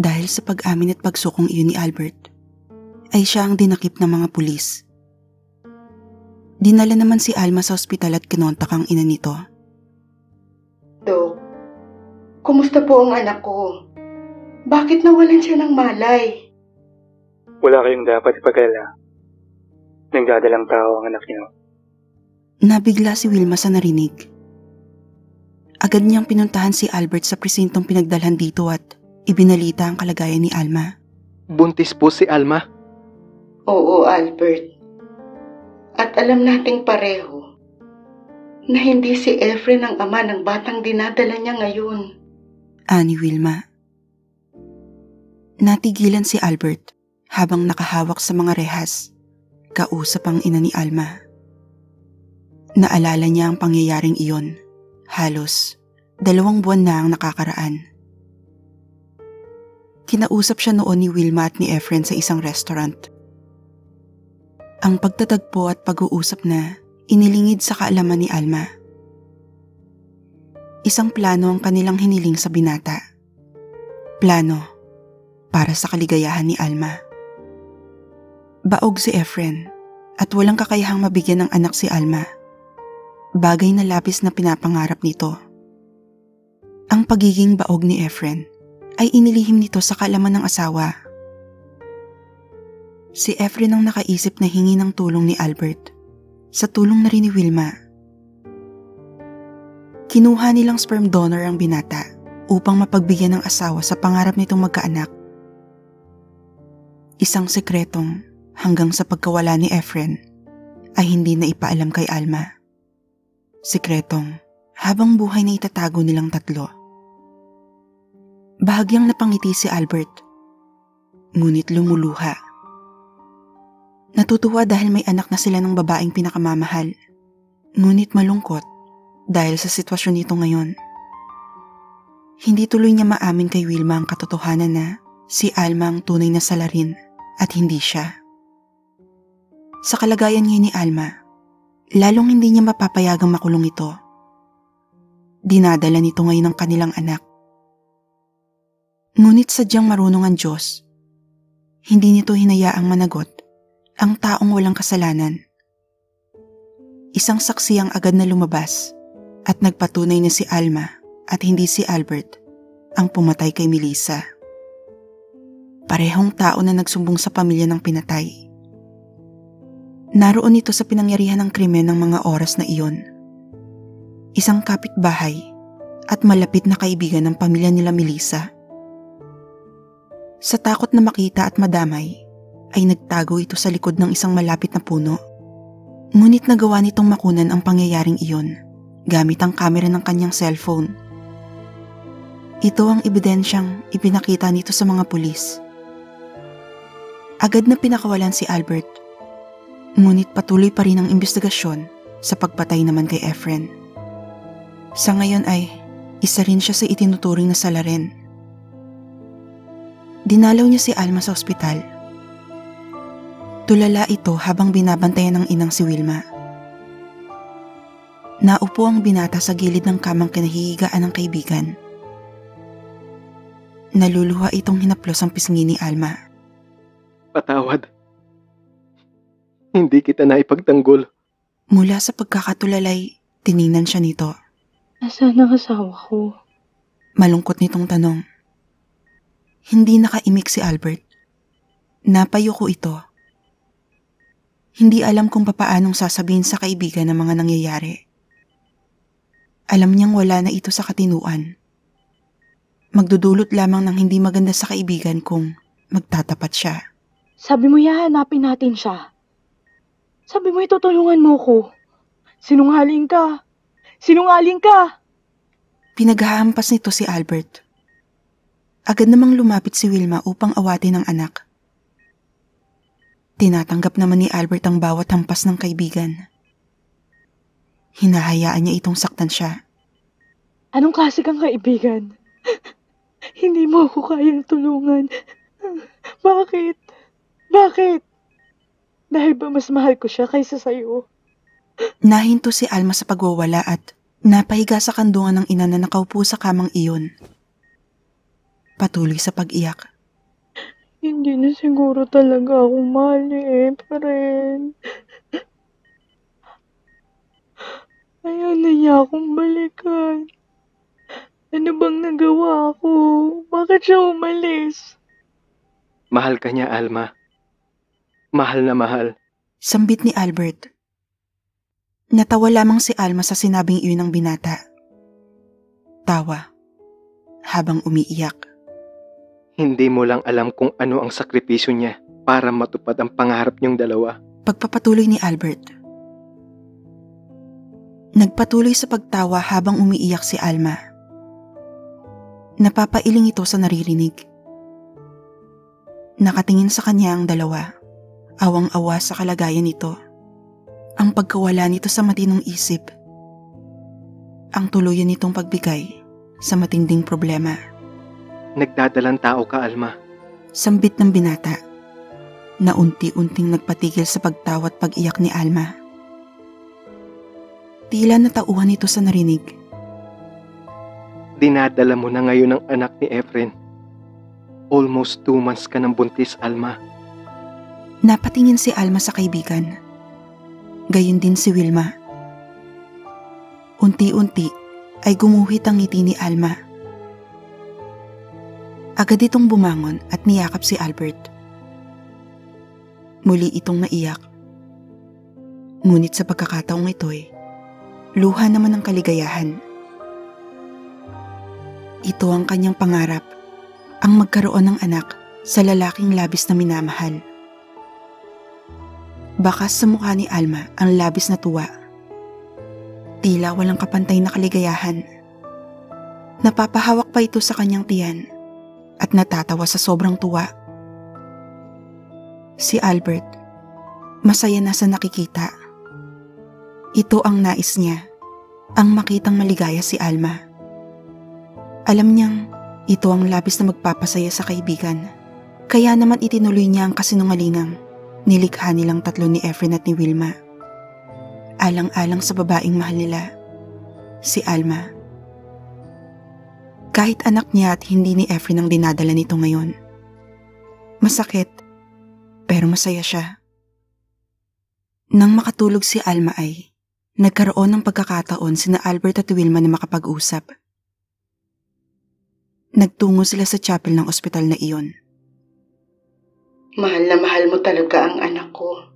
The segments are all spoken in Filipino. Dahil sa pag-amin at pagsukong iyon ni Albert, ay siya ang dinakip ng mga pulis. Dinala naman si Alma sa ospital at kinontak ang ina nito. Dok, kumusta po ang anak ko? Bakit nawalan siya ng malay? Wala kayong dapat ipagala. Nagdadalang tao ang anak niyo. Nabigla si Wilma sa narinig. Agad niyang pinuntahan si Albert sa presintong pinagdalhan dito at ibinalita ang kalagayan ni Alma. Buntis po si Alma? Oo, Albert. At alam nating pareho na hindi si Efren ang ama ng batang dinadala niya ngayon. Ani Wilma. Natigilan si Albert habang nakahawak sa mga rehas, kausap ang ina ni Alma. Naalala niya ang pangyayaring iyon. Halos 2 buwan na ang nakakaraan. Kinausap siya noon ni Wilma at ni Efren sa isang restaurant. Ang pagtatagpo at pag-uusap na inilingid sa kaalaman ni Alma. Isang plano ang kanilang hiniling sa binata. Plano para sa kaligayahan ni Alma. Baog si Efren at walang kakayahang mabigyan ng anak si Alma. Bagay na labis na pinapangarap nito. Ang pagiging baog ni Efren ay inilihim nito sa kaalaman ng asawa. Si Efren ang nakaisip na hingi ng tulong ni Albert, sa tulong na rin ni Wilma. Kinuha nilang sperm donor ang binata upang mapagbigyan ng asawa sa pangarap nitong magkaanak. Isang sekretong hanggang sa pagkawala ni Efren ay hindi na ipaalam kay Alma. Sekretong habang buhay na itatago nilang 3. Bahagyang napangiti si Albert, ngunit lumuluha. Natutuwa dahil may anak na sila ng babaeng pinakamamahal, ngunit malungkot dahil sa sitwasyon nito ngayon. Hindi tuloy niya maamin kay Wilma ang katotohanan na si Alma ang tunay na salarin at hindi siya. Sa kalagayan ngayon ni Alma, lalong hindi niya mapapayagang makulong ito. Dinadala nito ngayon ang kanilang anak. Ngunit sadyang marunong ang Diyos. Hindi nito hinayaang managot ang taong walang kasalanan. Isang saksi ang agad na lumabas at nagpatunay na si Alma at hindi si Albert ang pumatay kay Melissa. Parehong tao na nagsumbong sa pamilya ng pinatay. Naroon ito sa pinangyarihan ng krimen ng mga oras na iyon. Isang kapitbahay at malapit na kaibigan ng pamilya nila Melissa. Sa takot na makita at madamay, ay nagtago ito sa likod ng isang malapit na puno. Ngunit nagawa nitong makunan ang pangyayaring iyon gamit ang kamera ng kanyang cellphone. Ito ang ebidensyang ipinakita nito sa mga pulis. Agad na pinakawalan si Albert, ngunit patuloy pa rin ang imbestigasyon sa pagpatay naman kay Efren. Sa ngayon ay isa rin siya sa itinuturing na salarin. Dinalaw niya si Alma sa ospital. Tulala ito habang binabantayan ng inang si Wilma. Naupo ang binata sa gilid ng kamang kinahihigaan ng kaibigan. Naluluha itong hinaplos ang pisngi ni Alma. Patawad. Hindi kita naipagtanggol. Mula sa pagkakatulalay, tiningnan siya nito. Nasaan ang asawa ko? Malungkot nitong tanong. Hindi nakaimik si Albert. Napayuko ito. Hindi alam kung papaanong sasabihin sa kaibigan ng mga nangyayari. Alam niyang wala na ito sa katinuan. Magdudulot lamang ng hindi maganda sa kaibigan kung magtatapat siya. Sabi mo yahanapin natin siya. Sabi mo itutulungan mo ko. Sinungaling ka! Sinungaling ka! Pinaghahampas nito si Albert. Agad namang lumapit si Wilma upang awatin ang anak. Tinatanggap naman ni Albert ang bawat hampas ng kaibigan. Hinahayaan niya itong saktan siya. Anong klase kang kaibigan? Hindi mo ako kayang tulungan. Bakit? Bakit? Dahil ba mas mahal ko siya kaysa sa'yo? Nahinto si Alma sa pagwawala at napahiga sa kandungan ng ina na nakaupo sa kamang iyon. patuloy sa pag-iyak. Hindi na siguro talaga ako mali, friend. Ayaw na niya akong balikan. Ano bang nagawa ko? Bakit siya umalis? Mahal ka niya, Alma. Mahal na mahal. Sambit ni Albert. Natawa lamang si Alma sa sinabing iyon ng binata. Tawa habang umiiyak. Hindi mo lang alam kung ano ang sakripisyo niya para matupad ang pangarap niyong dalawa. Pagpapatuloy ni Albert. Nagpatuloy sa pagtawa habang umiiyak si Alma. Napapailing ito sa naririnig. Nakatingin sa kanya ang dalawa, awang-awa sa kalagayan nito. Ang pagkawala nito sa matinong isip. Ang tuluyan nitong pagbigay sa matinding problema. Nagdadalang tao ka, Alma. Sambit ng binata na unti-unting nagpatigil sa pagtawa at pag-iyak ni Alma. Tila natauhan ito sa narinig. Dinadala mo na ngayon ang anak ni Efren. Almost 2 months ka ng buntis, Alma. Napatingin si Alma sa kaibigan. Gayon din si Wilma. Unti-unti ay gumuhit ang ngiti ni Alma. Agad itong bumangon at niyakap si Albert. Muli itong naiyak. Ngunit sa pagkakataong ito'y luha naman ang kaligayahan. Ito ang kanyang pangarap, ang magkaroon ng anak sa lalaking labis na minamahal. Bakas sa mukha ni Alma ang labis na tuwa. Tila walang kapantay na kaligayahan. Napapahawak pa ito sa kanyang tiyan at natatawa sa sobrang tuwa. Si Albert, masaya na sa nakikita. Ito ang nais niya, ang makitang maligaya si Alma. Alam niyang ito ang labis na magpapasaya sa kaibigan. Kaya naman itinuloy niya ang kasinungalingang nilikha nilang tatlo ni Efren at ni Wilma. Alang-alang sa babaeng mahal nila, si Alma. Kahit anak niya at hindi ni Efren ang dinadala nito ngayon. Masakit, pero masaya siya. Nang makatulog si Alma ay nagkaroon ng pagkakataon sina Albert at Wilma na makapag-usap. Nagtungo sila sa chapel ng ospital na iyon. Mahal na mahal mo talaga ang anak ko.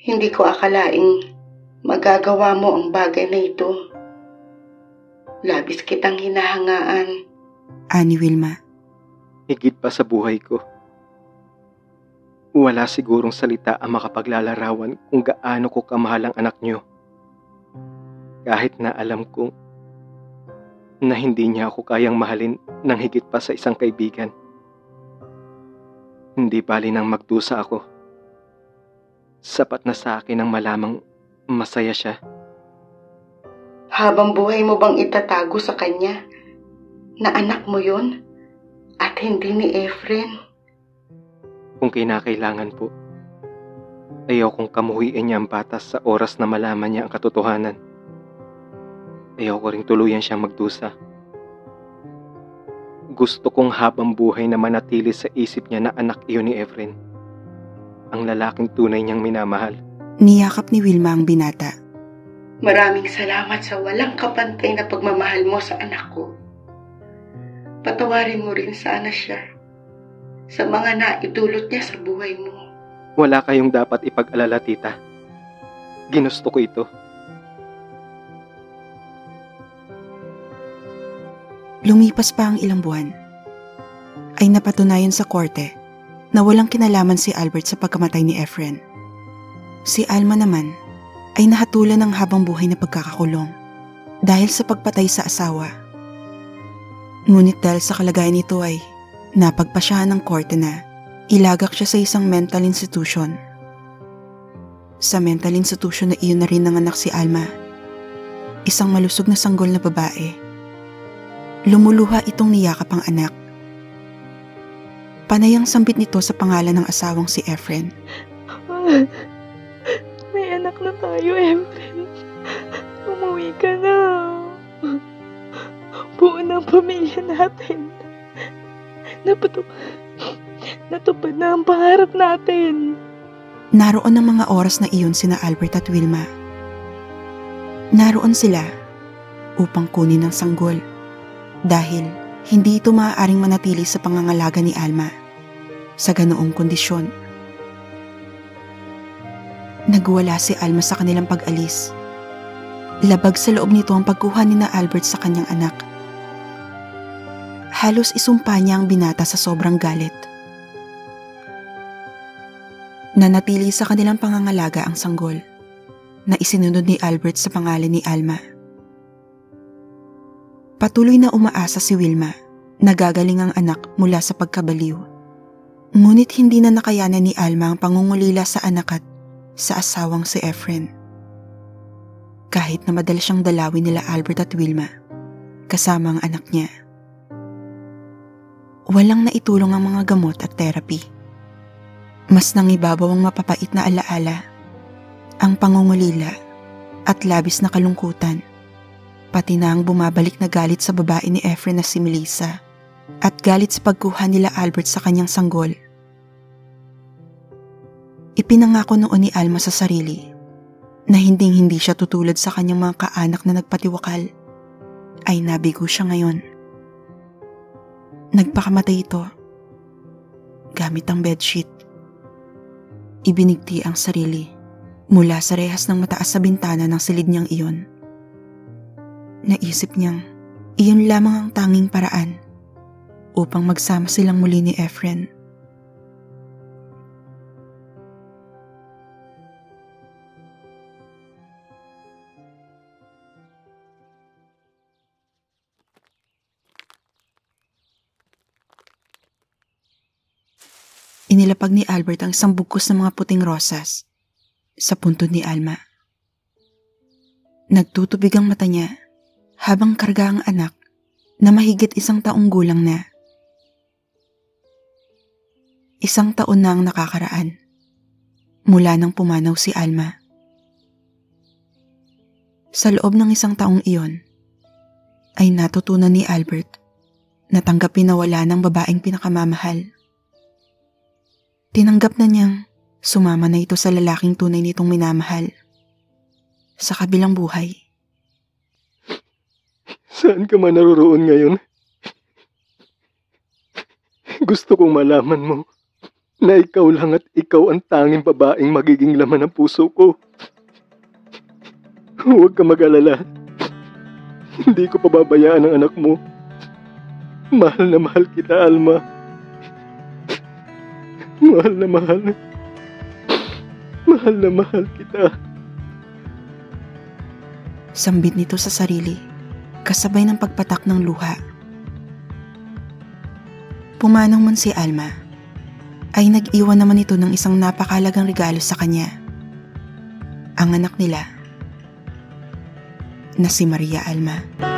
Hindi ko akalaing magagawa mo ang bagay na ito. Labis kitang hinahangaan. Ani Wilma. Higit pa sa buhay ko. Wala sigurong salita ang makapaglalarawan kung gaano ko kamahal ang anak niyo. Kahit na alam kong na hindi niya ako kayang mahalin ng higit pa sa isang kaibigan. Hindi bali nang magdusa ako. Sapat na sa akin ang malamang masaya siya. Habang buhay mo bang itatago sa kanya na anak mo yun at hindi ni Efren? Kung kinakailangan po, ayaw kong kamuhiin niya ang bata sa oras na malaman niya ang katotohanan. Ayaw ko ring tuluyan siyang magdusa. Gusto kong habang buhay na manatili sa isip niya na anak iyon ni Efren, ang lalaking tunay niyang minamahal. Niyakap ni Wilma ang binata. Maraming salamat sa walang kapantay na pagmamahal mo sa anak ko. Patawarin mo rin sana siya sa mga naidulot niya sa buhay mo. Wala kayong dapat ipag-alala, tita. Ginusto ko ito. Lumipas pa ang ilang buwan. Ay napatunayan sa korte na walang kinalaman si Albert sa pagkamatay ni Efren. Si Alma naman ay nahatulan ng habang buhay na pagkakakulong dahil sa pagpatay sa asawa. Ngunit dahil sa kalagayan nito ay napagpasyahan ng korte na ilagak siya sa isang mental institution. Sa mental institution na iyon na rin nanganak si Alma, isang malusog na sanggol na babae. Lumuluha itong niyakap ang anak. Panayang sambit nito sa pangalan ng asawang si Efren. May anak na tayo, Efren. Umuwi ka na. Buo ng pamilya natin. Natupad na ang pangarap natin. Naroon ang mga oras na iyon sina Albert at Wilma. Naroon sila upang kunin ang sanggol dahil hindi ito maaaring manatili sa pangangalaga ni Alma sa ganoong kondisyon. Nagwala si Alma sa kanilang pag-alis. Labag sa loob nito ang pagkuha ni na Albert sa kanyang anak. Halos isumpa niya ang binata sa sobrang galit. Nanatili sa kanilang pangangalaga ang sanggol na isinunod ni Albert sa pangalan ni Alma. Patuloy na umaasa si Wilma na gagaling ang anak mula sa pagkabaliw. Ngunit hindi na nakayanan ni Alma ang pangungulila sa anak at sa asawang si Efren. Kahit na madalas siyang dalawin nila Albert at Wilma, kasama ang anak niya. Walang naitulong ang mga gamot at therapy. Mas nangibabaw ang mapapait na alaala, ang pangungulila at labis na kalungkutan, pati na ang bumabalik na galit sa babae ni Efren na si Melissa at galit sa pagkuha nila Albert sa kanyang sanggol. Ipinangako noon ni Alma sa sarili na hinding-hindi siya tutulad sa kanyang mga kaanak na nagpatiwakal, ay nabigo siya ngayon. Nagpakamatay ito gamit ang bedsheet. Ibinigti ang sarili mula sa rehas ng mataas sa bintana ng silid niyang iyon. Naisip niyang iyon lamang ang tanging paraan upang magsama silang muli ni Efren. Inilapag ni Albert ang isang bugkos ng mga puting rosas sa puntod ni Alma. Nagtutubig ang mata niya habang karga ang anak na mahigit 1 taong gulang na. 1 taon na ang nakakaraan mula nang pumanaw si Alma. Sa loob ng 1 taong iyon ay natutunan ni Albert na tanggapin na wala ng babaeng pinakamamahal. Tinanggap na niyang sumama na ito sa lalaking tunay nitong minamahal. Sa kabilang buhay. Saan ka man naroroon ngayon? Gusto kong malaman mo na ikaw lang at ikaw ang tanging babaeng magiging laman ng puso ko. Huwag ka mag-alala. Hindi ko pababayaan ang anak mo. Mahal na mahal kita, Alma. Mahal na mahal. Mahal na mahal kita. Sambit nito sa sarili, kasabay ng pagpatak ng luha. Pumanaw man si Alma, ay nag-iwan naman ito ng isang napakalagang regalo sa kanya. Ang anak nila, na si Maria Alma.